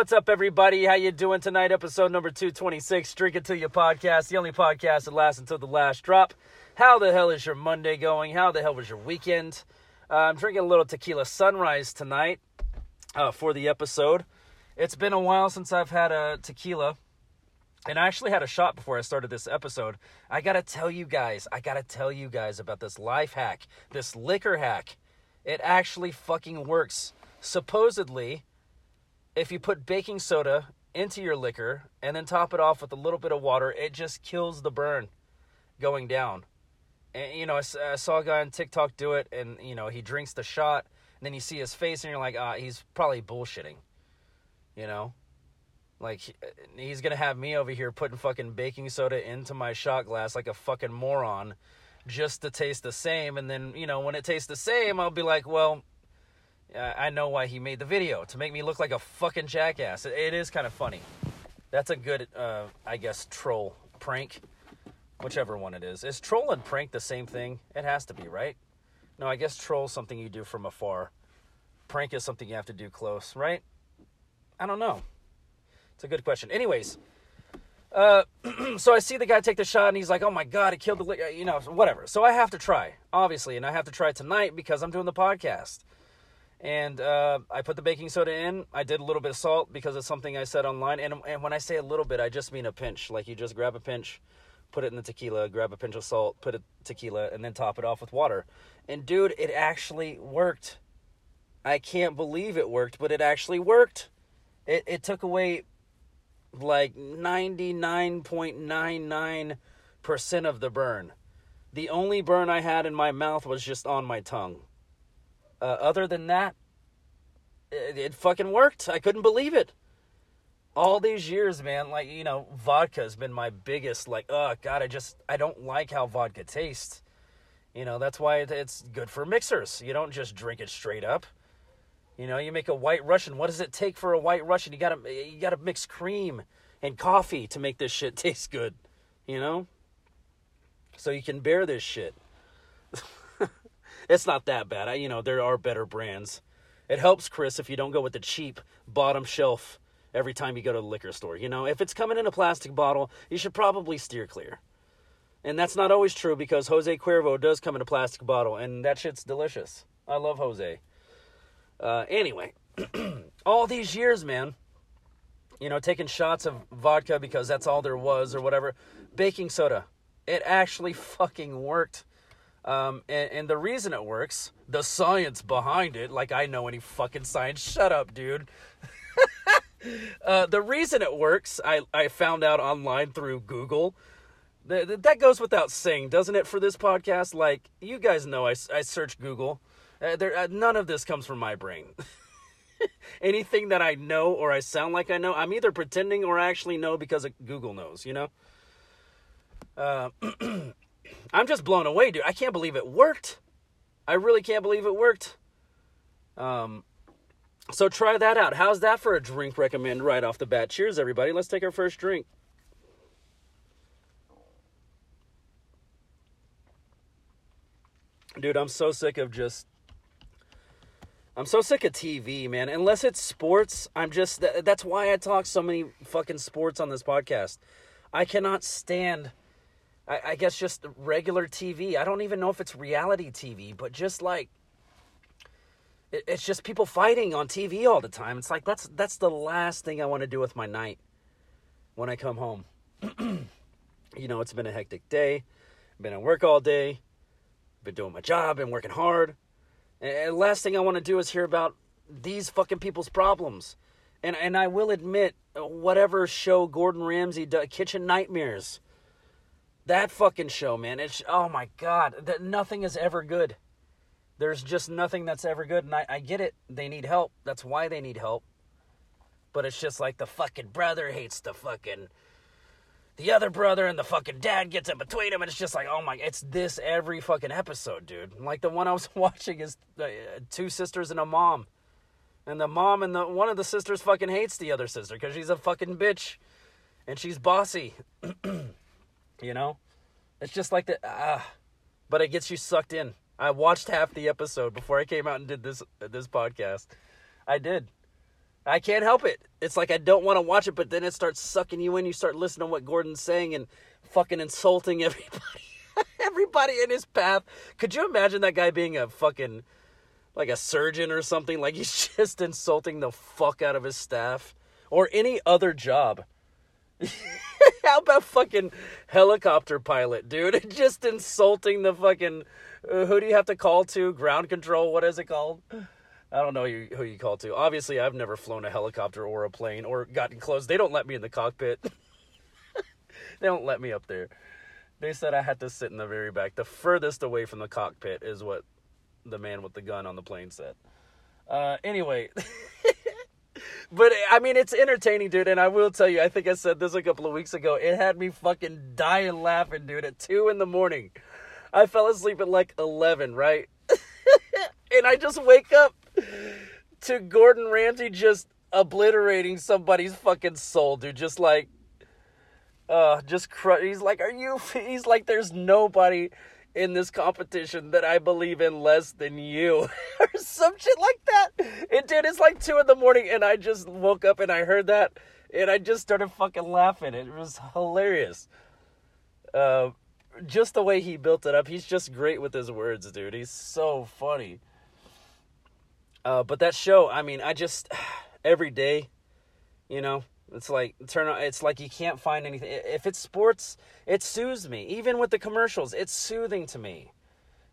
what's up, everybody? How you doing tonight? Episode number 226, Drink It Till your Podcast, the only podcast that lasts until the last drop. How the hell is your Monday going? How the hell was your weekend? I'm drinking a little tequila sunrise tonight for the episode. It's been a while since I've had a tequila, and I actually had a shot before I started this episode. I gotta tell you guys about this life hack, this liquor hack. It actually fucking works. Supposedly, if you put baking soda into your liquor and then top it off with a little bit of water, it just kills the burn going down. And, you know, I saw a guy on TikTok do it, and, you know, he drinks the shot, and then you see his face, and you're like, he's probably bullshitting, you know? Like, he's going to have me over here putting fucking baking soda into my shot glass like a fucking moron just to taste the same. And then, you know, when it tastes the same, I'll be like, well, I know why he made the video, to make me look like a fucking jackass. It is kind of funny. That's a good, I guess, troll prank, whichever one it is. Is troll and prank the same thing? It has to be, right? No, I guess troll is something you do from afar. Prank is something you have to do close, right? I don't know. It's a good question. Anyways, so I see the guy take the shot, and he's like, oh my God, it killed the liquor, you know, whatever. So I have to try, obviously, and I have to try tonight because I'm doing the podcast. And I put the baking soda in. I did a little bit of salt because it's something I said online. And when I say a little bit, I just mean a pinch. Like, you just grab a pinch, put it in the tequila, grab a pinch of salt, put it tequila, and then top it off with water. And, dude, it actually worked. I can't believe it worked, but it actually worked. It took away, like, 99.99% of the burn. The only burn I had in my mouth was just on my tongue. Other than that, it fucking worked. I couldn't believe it. All these years, man, like, you know, vodka has been my biggest, like, oh, God, I don't like how vodka tastes. You know, that's why it's good for mixers. You don't just drink it straight up. You know, you make a White Russian. What does it take for a White Russian? You gotta mix cream and coffee to make this shit taste good, you know? So you can bear this shit. It's not that bad. You know, there are better brands. It helps, Chris, if you don't go with the cheap bottom shelf every time you go to the liquor store. You know, if it's coming in a plastic bottle, you should probably steer clear. And that's not always true because Jose Cuervo does come in a plastic bottle, and that shit's delicious. I love Jose. Anyway, all these years, man, you know, taking shots of vodka because that's all there was or whatever. Baking soda. It actually fucking worked. And the reason it works, the science behind it, like I know any fucking science, shut up, dude. The reason it works, I found out online through Google. That goes without saying, doesn't it, for this podcast? Like, you guys know I search Google. None of this comes from my brain. Anything that I know or I sound like I know, I'm either pretending or I actually know because Google knows, you know? I'm just blown away, dude. I can't believe it worked. I really can't believe it worked. So try that out. How's that for a drink recommend right off the bat? Cheers, everybody. Let's take our first drink. Dude, I'm so sick of TV, man. Unless it's sports, that's why I talk so many fucking sports on this podcast. I cannot stand, I guess, just regular TV. I don't even know if it's reality TV, but just like, it's just people fighting on TV all the time. It's like, that's the last thing I want to do with my night when I come home. You know, it's been a hectic day. I've been at work all day. Been doing my job, been working hard. And last thing I want to do is hear about these fucking people's problems. And I will admit, whatever show Gordon Ramsay does, Kitchen Nightmares, that fucking show, man, it's, oh my God, nothing is ever good. There's just nothing that's ever good, and I get it, they need help, that's why they need help, but it's just like the fucking brother hates the other brother, and the fucking dad gets in between them, and it's just like, oh my, it's this every fucking episode, dude. Like, the one I was watching is two sisters and a mom, and the mom and one of the sisters fucking hates the other sister, because she's a fucking bitch, and she's bossy. You know, it's just like but it gets you sucked in. I watched half the episode before I came out and did this podcast. I did. I can't help it. It's like I don't want to watch it, but then it starts sucking you in. You start listening to what Gordon's saying and fucking insulting everybody in his path. Could you imagine that guy being a fucking, like a surgeon or something? Like he's just insulting the fuck out of his staff or any other job. How about fucking helicopter pilot, dude? Just insulting the fucking, who do you have to call to? Ground control, what is it called? I don't know who you call to. Obviously, I've never flown a helicopter or a plane or gotten close. They don't let me in the cockpit. They don't let me up there. They said I had to sit in the very back. The furthest away from the cockpit is what the man with the gun on the plane said. Anyway. But, I mean, it's entertaining, dude. And I will tell you, I think I said this a couple of weeks ago. It had me fucking dying laughing, dude, at 2 in the morning. I fell asleep at like 11, right? And I just wake up to Gordon Ramsay just obliterating somebody's fucking soul, dude. Just like, he's like, he's like, there's nobody in this competition that I believe in less than you, or some shit like that. And dude, it's like 2 in the morning, and I just woke up and I heard that, and I just started fucking laughing. It was hilarious. Just the way he built it up. He's just great with his words, dude. He's so funny. But that show, I mean, I just, every day, you know, it's like, it's like you can't find anything. If it's sports, it soothes me. Even with the commercials, it's soothing to me.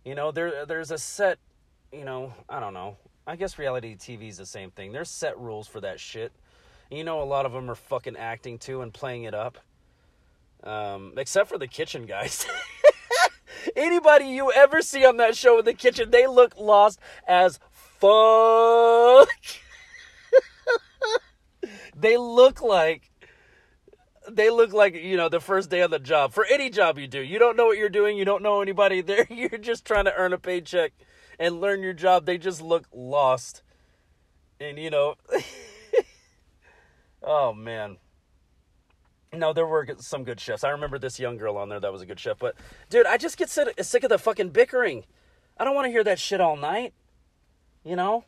You know, there's a set, you know, I don't know. I guess reality TV is the same thing. There's set rules for that shit. You know, a lot of them are fucking acting too and playing it up. Except for the kitchen guys. Anybody you ever see on that show in the kitchen, they look lost as fuck. They look like, you know, the first day on the job. For any job you do, you don't know what you're doing. You don't know anybody there. You're just trying to earn a paycheck and learn your job. They just look lost. And, you know, oh, man. No, there were some good chefs. I remember this young girl on there that was a good chef. But, dude, I just get sick of the fucking bickering. I don't want to hear that shit all night. You know?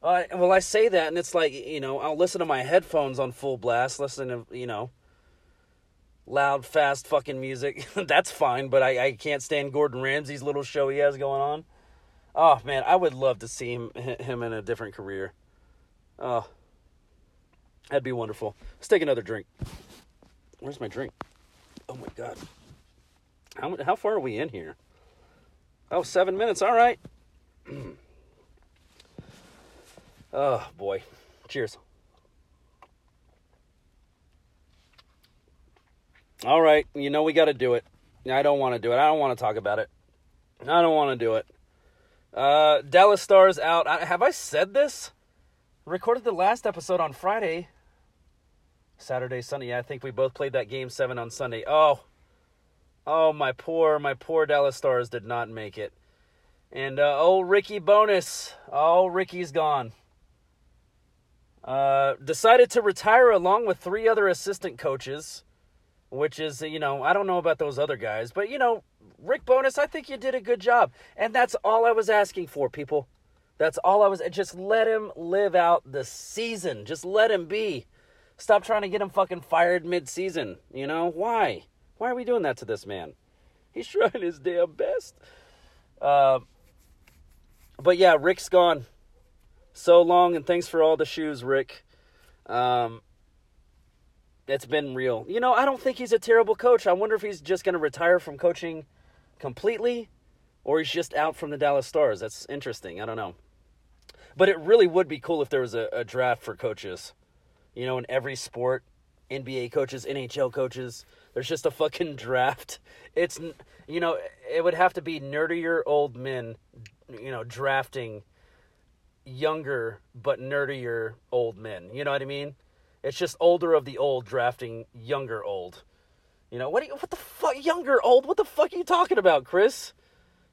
Well, I say that, and it's like, you know, I'll listen to my headphones on full blast, listen to, you know, loud, fast fucking music. That's fine, but I can't stand Gordon Ramsay's little show he has going on. Oh, man, I would love to see him in a different career. Oh, that'd be wonderful. Let's take another drink. Where's my drink? Oh, my God. How far are we in here? Oh, 7 minutes. All right. Oh, boy. Cheers. All right. You know we got to do it. I don't want to do it. I don't want to talk about it. I don't want to do it. Dallas Stars out. Have I said this? Recorded the last episode on Friday. Saturday, Sunday. Yeah, I think we both played that Game 7 on Sunday. Oh, my poor Dallas Stars did not make it. And old Ricky Bonus. Oh, Ricky's gone. Decided to retire along with 3 other assistant coaches, which is, you know, I don't know about those other guys. But, you know, Rick Bonus, I think you did a good job. And that's all I was asking for, people. That's all I was. Just let him live out the season. Just let him be. Stop trying to get him fucking fired mid-season, you know? Why? Why are we doing that to this man? He's trying his damn best. But yeah, Rick's gone. So long, and thanks for all the shoes, Rick. It's been real. You know, I don't think he's a terrible coach. I wonder if he's just going to retire from coaching completely, or he's just out from the Dallas Stars. That's interesting. I don't know. But it really would be cool if there was a draft for coaches. You know, in every sport, NBA coaches, NHL coaches, there's just a fucking draft. It's, you know, it would have to be nerdier old men, you know, drafting younger but nerdier old men. You know what I mean? It's just older of the old drafting younger old. You know, what the fuck, younger old? What the fuck are you talking about, Chris?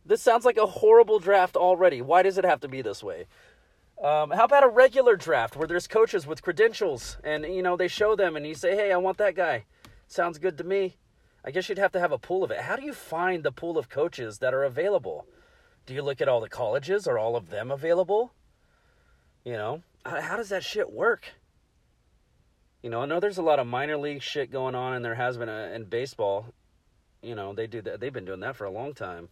This sounds like a horrible draft already. Why does it have to be this way? How about a regular draft where there's coaches with credentials and, you know, they show them and you say, hey, I want that guy. Sounds good to me. I guess you'd have to have a pool of it. How do you find the pool of coaches that are available? Do you look at all the colleges? Are all of them available? You know, How does that shit work? You know, I know there's a lot of minor league shit going on, and there has been in baseball. You know, they do that. They've been doing that for a long time.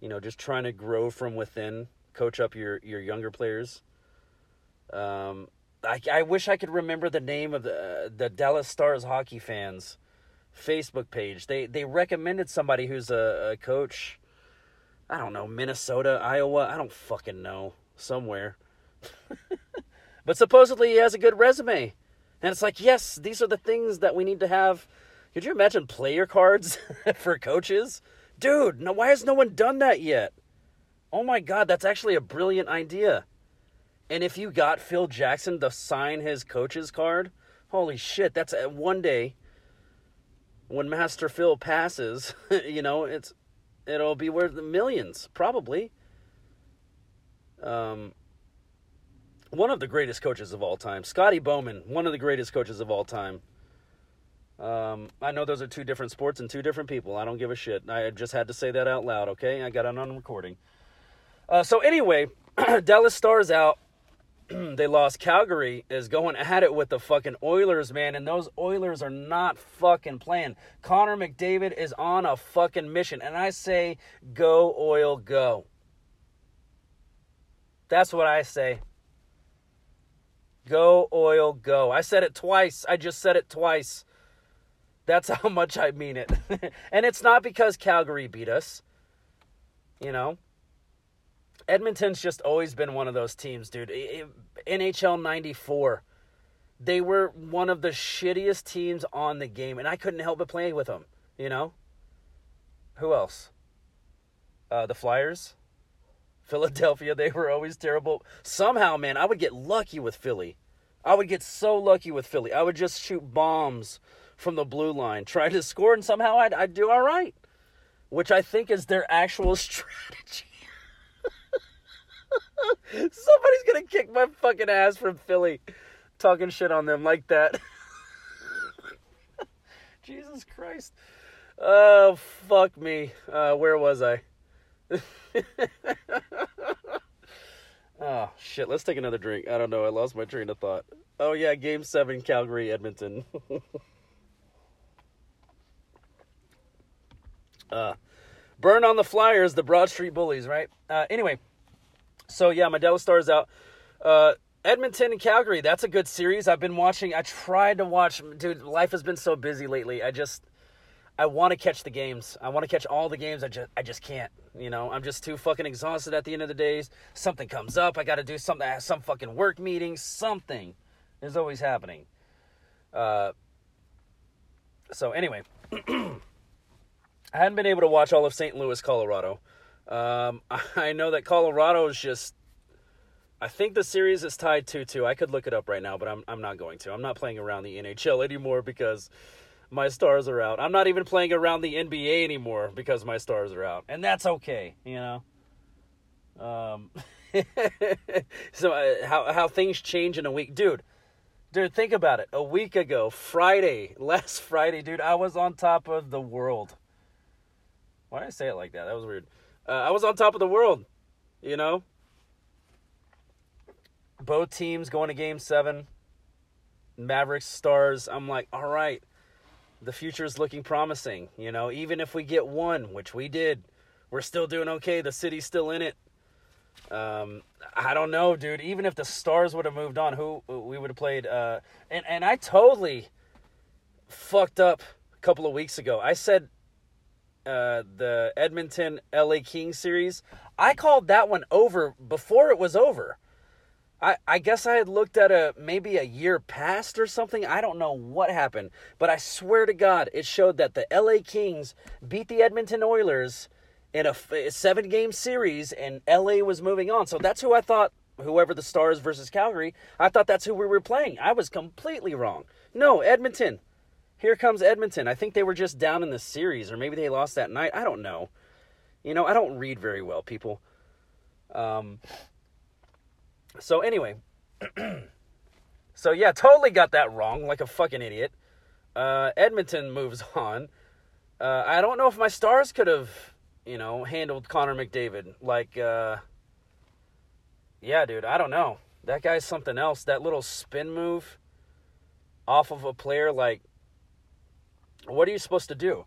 You know, just trying to grow from within, coach up your younger players. I wish I could remember the name of the Dallas Stars hockey fans Facebook page. They recommended somebody who's a coach. I don't know, Minnesota, Iowa. I don't fucking know. Somewhere. But supposedly he has a good resume. And it's like, yes, these are the things that we need to have. Could you imagine player cards for coaches? Dude, no, why has no one done that yet? Oh my God, that's actually a brilliant idea. And if you got Phil Jackson to sign his coach's card, holy shit, that's one day when Master Phil passes, you know, it'll be worth millions, probably. One of the greatest coaches of all time, Scotty Bowman, one of the greatest coaches of all time. I know those are two different sports and two different people. I don't give a shit. I just had to say that out loud, okay? I got it on recording. So anyway, Dallas Stars out. They lost. Calgary is going at it with the fucking Oilers, man, and those Oilers are not fucking playing. Connor McDavid is on a fucking mission, and I say, go, Oil, go. That's what I say. Go, Oil, go. I said it twice. I just said it twice. That's how much I mean it. And it's not because Calgary beat us. You know? Edmonton's just always been one of those teams, dude. NHL 94. They were one of the shittiest teams on the game, and I couldn't help but play with them, you know? Who else? The Flyers. Philadelphia, they were always terrible. Somehow, man, I would get lucky with Philly. I would get so lucky with Philly. I would just shoot bombs from the blue line, try to score, and somehow I'd do all right, which I think is their actual strategy. Somebody's going to kick my fucking ass from Philly talking shit on them like that. Jesus Christ. Oh, fuck me. Where was I? Oh shit, let's take another drink. I don't know, I lost my train of thought. Oh yeah, game 7, Calgary, Edmonton. Burn on the Flyers, the Broad Street Bullies, right? Anyway, so yeah, my Dallas Stars out. Edmonton and Calgary, that's a good series. I've been watching, I tried to watch, dude, life has been so busy lately. I want to catch the games. I want to catch all the games. I just can't, you know. I'm just too fucking exhausted at the end of the days. Something comes up. I got to do something. I have some fucking work meeting. Something is always happening. So anyway, I hadn't been able to watch all of St. Louis, Colorado. I know that Colorado is just, I think the series is tied 2-2. I could look it up right now, but I'm not going to. I'm not playing around the NHL anymore because my Stars are out. I'm not even playing around the NBA anymore because my Stars are out. And that's okay, you know. So how things change in a week. Dude, think about it. A week ago, last Friday, dude, I was on top of the world. Why did I say it like that? That was weird. I was on top of the world, you know. Both teams going to game 7. Mavericks, Stars. I'm like, all right. The future is looking promising, you know, even if we get one, which we did, we're still doing okay. The city's still in it. I don't know, dude, even if the Stars would have moved on, who we would have played. And I totally fucked up a couple of weeks ago. I said the Edmonton LA Kings series, I called that one over before it was over. I guess I had looked at maybe a year past or something. I don't know what happened. But I swear to God, it showed that the LA Kings beat the Edmonton Oilers in a 7-game series, and LA was moving on. So that's who I thought, whoever the Stars versus Calgary, I thought that's who we were playing. I was completely wrong. No, Edmonton. Here comes Edmonton. I think they were just down in the series, or maybe they lost that night. I don't know. You know, I don't read very well, people. So anyway, so yeah, totally got that wrong, like a fucking idiot. Edmonton moves on. I don't know if my Stars could have, you know, handled Connor McDavid. Like, yeah, dude, I don't know. That guy's something else. That little spin move off of a player, like, what are you supposed to do?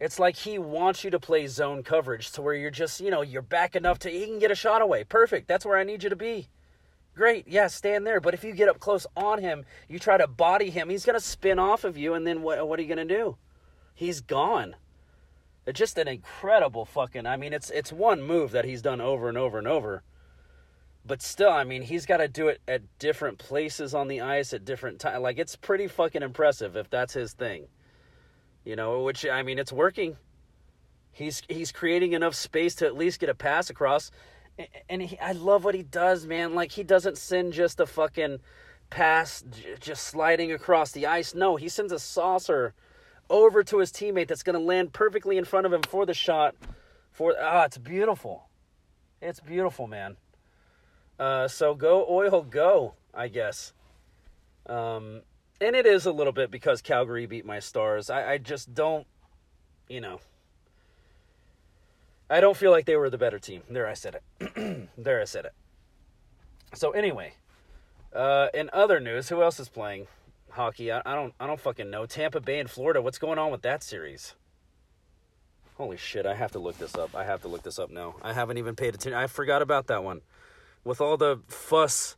It's like he wants you to play zone coverage to where you're just, you know, you're back enough to, he can get a shot away. Perfect. That's where I need you to be. Great. Yeah, stand there. But if you get up close on him, you try to body him, he's going to spin off of you, and then what are you going to do? He's gone. It's just an incredible fucking, I mean, it's one move that he's done over and over and over. But still, I mean, he's got to do it at different places on the ice at different times. Like, it's pretty fucking impressive if that's his thing. You know, which, I mean, it's working. He's creating enough space to at least get a pass across. And I love what he does, man. Like, he doesn't send just a fucking pass just sliding across the ice. No, he sends a saucer over to his teammate that's going to land perfectly in front of him for the shot. It's beautiful. It's beautiful, man. So go Oil, go, I guess. And it is a little bit because Calgary beat my Stars. I just don't, you know, I don't feel like they were the better team. There, I said it. There, I said it. So anyway, in other news, who else is playing hockey? I don't fucking know. Tampa Bay and Florida. What's going on with that series? Holy shit. I have to look this up. I have to look this up now. I haven't even paid attention. I forgot about that one. With all the fuss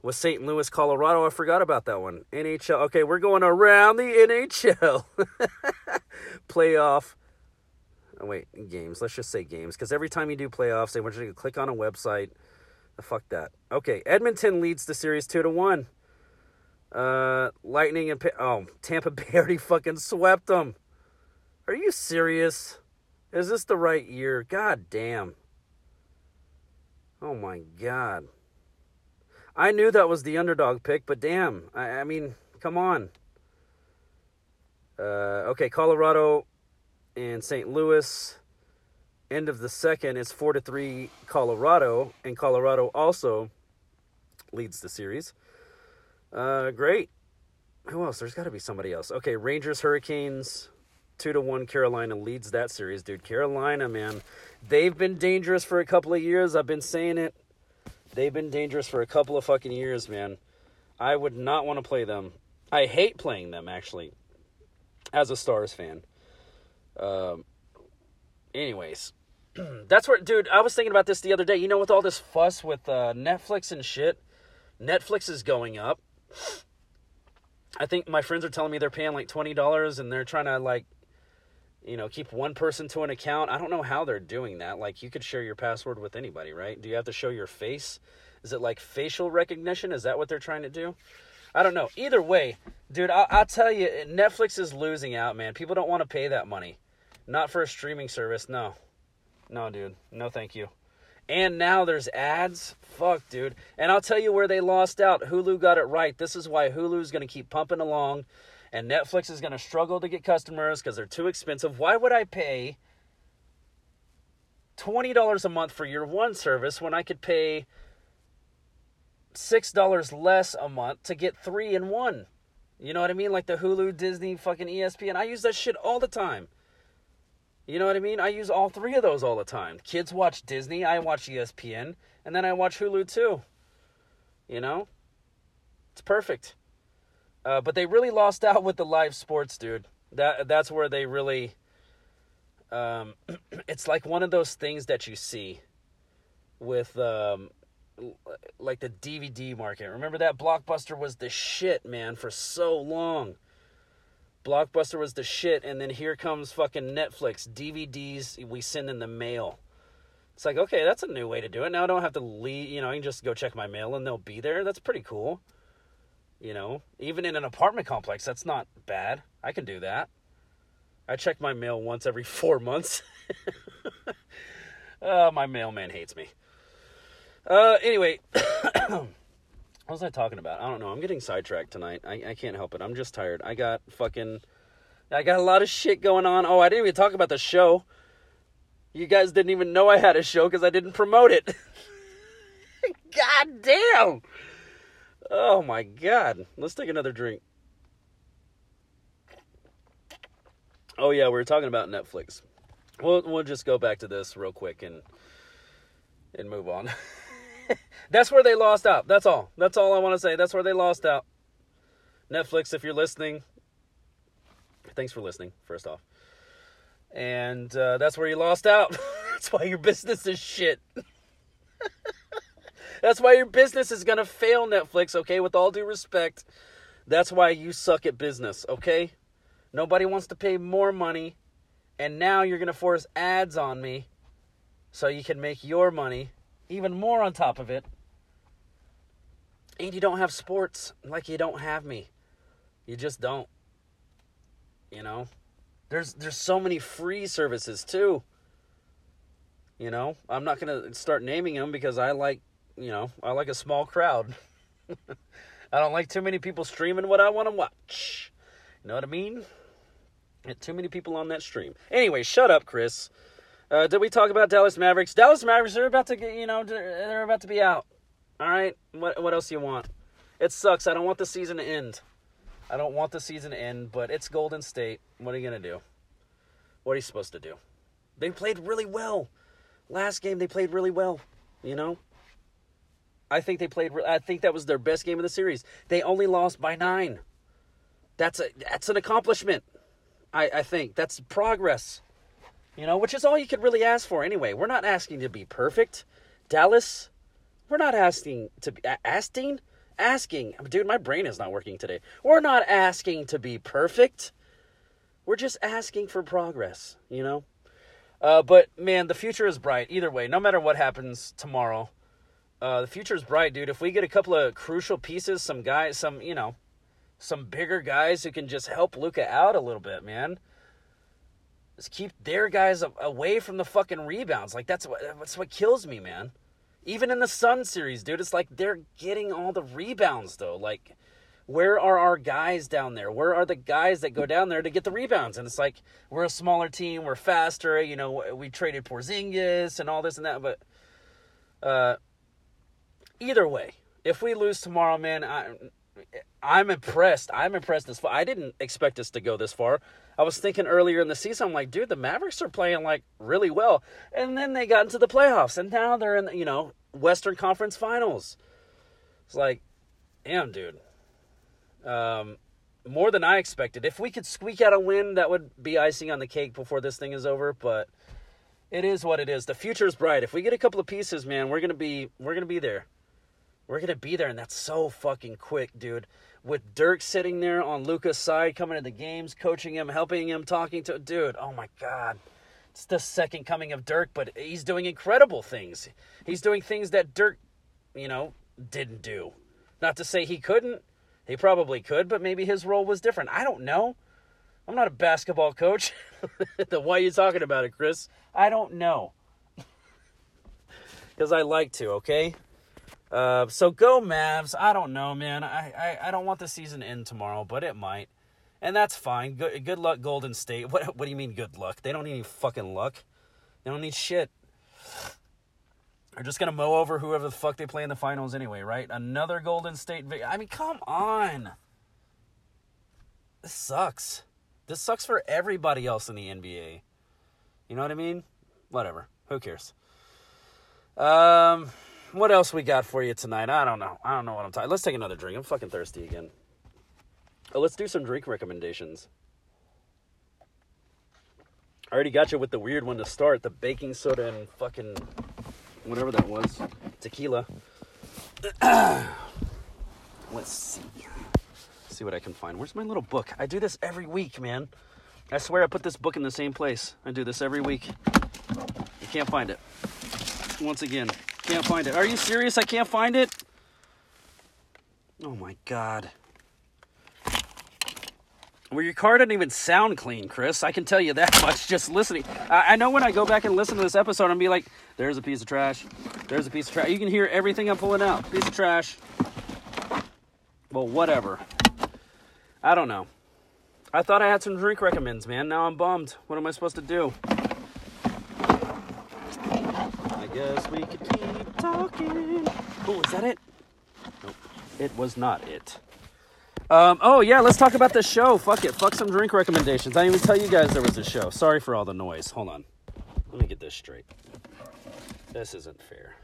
with St. Louis, Colorado, I forgot about that one. NHL. Okay, we're going around the NHL. Playoff. Oh, wait, games. Let's just say games. Because every time you do playoffs, they want you to click on a website. Fuck that. Okay, Edmonton leads the series 2-1. Lightning and... Tampa Bay already fucking swept them. Are you serious? Is this the right year? God damn. Oh, my God. I knew that was the underdog pick, but damn. I mean, come on. Okay, Colorado and St. Louis. End of the second is 4-3 Colorado, and Colorado also leads the series. Great. Who else? There's got to be somebody else. Okay, Rangers, Hurricanes... 2-1 Carolina leads that series, dude. Carolina, man. They've been dangerous for a couple of years. I've been saying it. They've been dangerous for a couple of fucking years, man. I would not want to play them. I hate playing them, actually, as a Stars fan. Anyways, that's where, dude, I was thinking about this the other day. You know, with all this fuss with Netflix and shit, Netflix is going up. I think my friends are telling me they're paying like $20 and they're trying to, like, you know, keep one person to an account. I don't know how they're doing that. Like, you could share your password with anybody, right? Do you have to show your face? Is it like facial recognition? Is that what they're trying to do? I don't know. Either way, dude, I'll tell you, Netflix is losing out, man. People don't want to pay that money. Not for a streaming service, no. No, dude. No, thank you. And now there's ads. Fuck, dude. And I'll tell you where they lost out. Hulu got it right. This is why Hulu's going to keep pumping along. And Netflix is going to struggle to get customers because they're too expensive. Why would I pay $20 a month for your one service when I could pay $6 less a month to get 3 in 1? You know what I mean? Like the Hulu, Disney, fucking ESPN. I use that shit all the time. You know what I mean? I use all three of those all the time. Kids watch Disney, I watch ESPN, and then I watch Hulu too. You know? It's perfect. But they really lost out with the live sports, dude. That's where they really... it's like one of those things that you see with, like, the DVD market. Remember that? Blockbuster was the shit, man, for so long. Blockbuster was the shit, and then here comes fucking Netflix. DVDs we send in the mail. It's like, okay, that's a new way to do it. Now I don't have to leave, you know, I can just go check my mail, and they'll be there. That's pretty cool. You know, even in an apartment complex, that's not bad. I can do that. I check my mail once every 4 months. My mailman hates me. Anyway, what was I talking about? I don't know. I'm getting sidetracked tonight. I can't help it. I'm just tired. I got a lot of shit going on. Oh, I didn't even talk about the show. You guys didn't even know I had a show because I didn't promote it. God damn. Oh, my God. Let's take another drink. Oh, yeah, we were talking about Netflix. We'll just go back to this real quick and move on. That's where they lost out. That's all. That's all I want to say. That's where they lost out. Netflix, if you're listening, thanks for listening, first off. And that's where you lost out. That's why your business is shit. That's why your business is going to fail, Netflix, okay? With all due respect, that's why you suck at business, okay? Nobody wants to pay more money, and now you're going to force ads on me so you can make your money even more on top of it. And you don't have sports like you don't have me. You just don't. You know? There's so many free services, too. You know? I'm not going to start naming them because I like a small crowd. I don't like too many people streaming what I want to watch. You know what I mean? Get too many people on that stream. Anyway, shut up, Chris. Did we talk about Dallas Mavericks? Dallas Mavericks, they're about to get, they're about to be out. All right? What else do you want? It sucks. I don't want the season to end. I don't want the season to end, but it's Golden State. What are you going to do? What are you supposed to do? They played really well. Last game, they played really well, you know? I think that was their best game of the series. They only lost by 9. That's an accomplishment. I think that's progress, which is all you could really ask for. Anyway, we're not asking to be perfect, Dallas. We're not asking to be asking. Dude, my brain is not working today. We're not asking to be perfect. We're just asking for progress, But man, the future is bright. Either way, no matter what happens tomorrow. The future's bright, dude. If we get a couple of crucial pieces, some bigger guys who can just help Luka out a little bit, man. Just keep their guys away from the fucking rebounds. Like, that's what kills me, man. Even in the Sun series, dude, it's like they're getting all the rebounds, though. Like, where are our guys down there? Where are the guys that go down there to get the rebounds? And it's like, we're a smaller team, we're faster, we traded Porzingis and all this and that, but... Either way, if we lose tomorrow, man, I'm impressed. I'm impressed as far. I didn't expect us to go this far. I was thinking earlier in the season, I'm like, dude, the Mavericks are playing, like, really well. And then they got into the playoffs, and now they're in, Western Conference Finals. It's like, damn, dude. More than I expected. If we could squeak out a win, that would be icing on the cake before this thing is over, but it is what it is. The future's bright. If we get a couple of pieces, man, we're going to be there. We're going to be there, and that's so fucking quick, dude. With Dirk sitting there on Luka's side, coming to the games, coaching him, helping him, talking to... Dude, oh my God. It's the second coming of Dirk, but he's doing incredible things. He's doing things that Dirk, didn't do. Not to say he couldn't. He probably could, but maybe his role was different. I don't know. I'm not a basketball coach. Why are you talking about it, Chris? I don't know. Because I like to, okay? So go Mavs. I don't know, man. I don't want the season to end tomorrow, but it might. And that's fine. Good luck, Golden State. What do you mean good luck? They don't need any fucking luck. They don't need shit. They're just going to mow over whoever the fuck they play in the finals anyway, right? Another Golden State victory. I mean, come on. This sucks. This sucks for everybody else in the NBA. You know what I mean? Whatever. Who cares? What else we got for you tonight? I don't know what I'm talking. Let's take another drink. I'm fucking thirsty again. Oh, let's do some drink recommendations. I already got you with the weird one to start. The baking soda and fucking whatever that was. Tequila. Let's see. See what I can find. Where's my little book? I do this every week, man. I swear I put this book in the same place. I do this every week. You can't find it. Once again. Can't find it. Are you serious? I can't find it? Oh my God. Well, your car didn't even sound clean, Chris. I can tell you that much just listening. I know when I go back and listen to this episode, I'm be like, there's a piece of trash. There's a piece of trash. You can hear everything I'm pulling out. Piece of trash. Well, whatever. I don't know. I thought I had some drink recommends, man. Now I'm bummed. What am I supposed to do? Guess we could keep talking. Oh, is that it? Nope. It was not it. Oh, yeah, let's talk about the show. Fuck it. Fuck some drink recommendations. I didn't even tell you guys there was a show. Sorry for all the noise. Hold on. Let me get this straight. This isn't fair.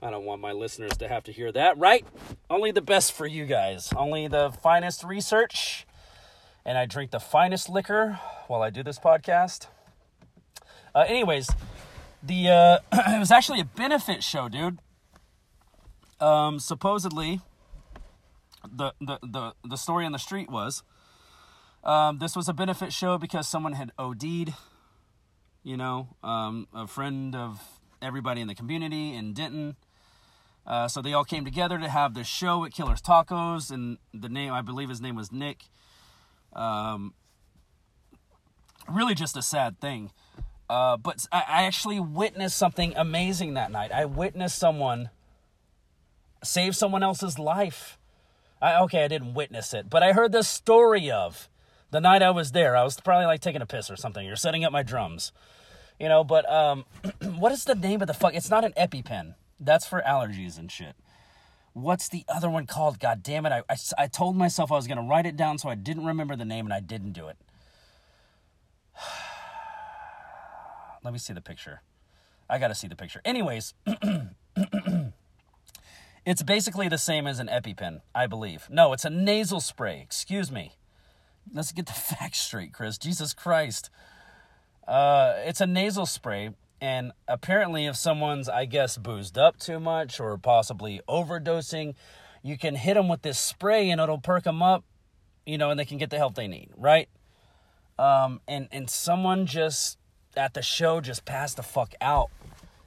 I don't want my listeners to have to hear that, right? Only the best for you guys. Only the finest research. And I drink the finest liquor while I do this podcast. Anyways, the it was actually a benefit show, dude. Supposedly, the story on the street was, this was a benefit show because someone had OD'd, you know, a friend of everybody in the community in Denton. So they all came together to have this show at Killer's Tacos, and the name, I believe his name was Nick. Really just a sad thing. But I actually witnessed something amazing that night. I witnessed someone save someone else's life. I didn't witness it, but I heard this story of the night I was there. I was probably like taking a piss or something, or setting up my drums, you know, but, what is the name of the fuck? It's not an EpiPen. That's for allergies and shit. What's the other one called? God damn it. I told myself I was going to write it down, so I didn't remember the name, and I didn't do it. Let me see the picture. I got to see the picture. Anyways, it's basically the same as an EpiPen, I believe. No, it's a nasal spray. Excuse me. Let's get the facts straight, Chris. Jesus Christ. It's a nasal spray, and apparently if someone's, I guess, boozed up too much or possibly overdosing, you can hit them with this spray and it'll perk them up, you know, and they can get the help they need, right? And someone just at the show just passed the fuck out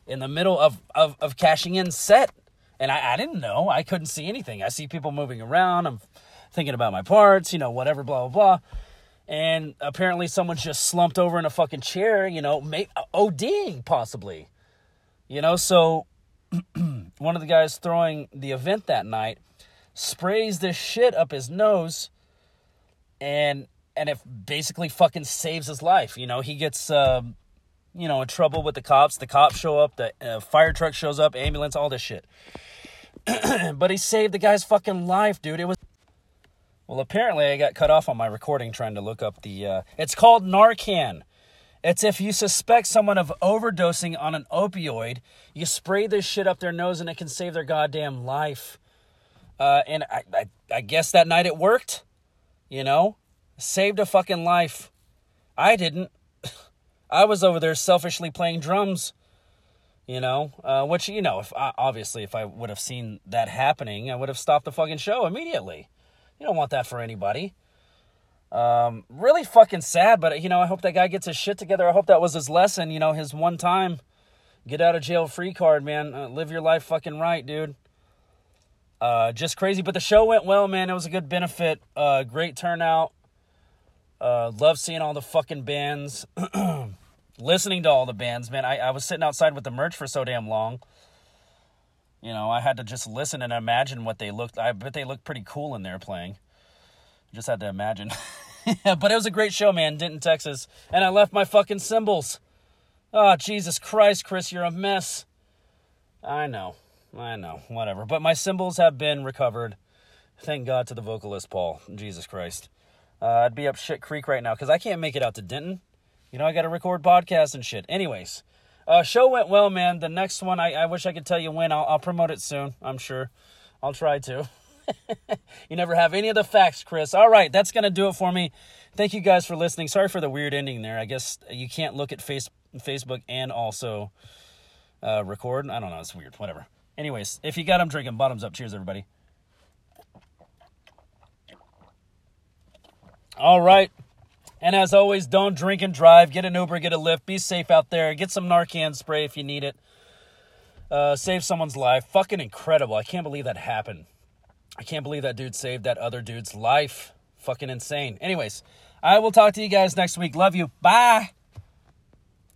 in the middle of cashing in set. And I didn't know. I couldn't see anything. I see people moving around. I'm thinking about my parts, you know, whatever, blah, blah, blah. And apparently someone's just slumped over in a fucking chair, you know, ODing possibly. You know, so one of the guys throwing the event that night sprays this shit up his nose, and it basically fucking saves his life. You know, he gets, you know, in trouble with the cops. The cops show up, the fire truck shows up, ambulance, all this shit. But he saved the guy's fucking life, dude. It was... Well, apparently I got cut off on my recording trying to look up the... it's called Narcan. It's if you suspect someone of overdosing on an opioid, you spray this shit up their nose and it can save their goddamn life. And I guess that night it worked. You know? Saved a fucking life. I didn't. I was over there selfishly playing drums. You know? Which, you know, if I would have seen that happening, I would have stopped the fucking show immediately. You don't want that for anybody. Really fucking sad, but, you know, I hope that guy gets his shit together. I hope that was his lesson, you know, his one time get out of jail free card, man. Live your life fucking right, dude. Just crazy, but the show went well, man. It was a good benefit. Great turnout. Love seeing all the fucking bands. Listening to all the bands, man. I was sitting outside with the merch for so damn long. You know, I had to just listen and imagine what they looked. I bet they looked pretty cool in there playing. Just had to imagine. But it was a great show, man, Denton, Texas. And I left my fucking cymbals. Oh, Jesus Christ, Chris, you're a mess. I know, whatever. But my cymbals have been recovered. Thank God to the vocalist, Paul. Jesus Christ. I'd be up shit creek right now because I can't make it out to Denton. You know, I got to record podcasts and shit. Anyways. Show went well, man. The next one, I wish I could tell you when. I'll promote it soon, I'm sure. I'll try to. You never have any of the facts, Chris. All right, that's going to do it for me. Thank you guys for listening. Sorry for the weird ending there. I guess you can't look at Facebook and also record. I don't know. It's weird. Whatever. Anyways, if you got them drinking, bottoms up. Cheers, everybody. All right. And as always, don't drink and drive. Get an Uber, get a Lyft. Be safe out there. Get some Narcan spray if you need it. Save someone's life. Fucking incredible. I can't believe that happened. I can't believe that dude saved that other dude's life. Fucking insane. Anyways, I will talk to you guys next week. Love you. Bye.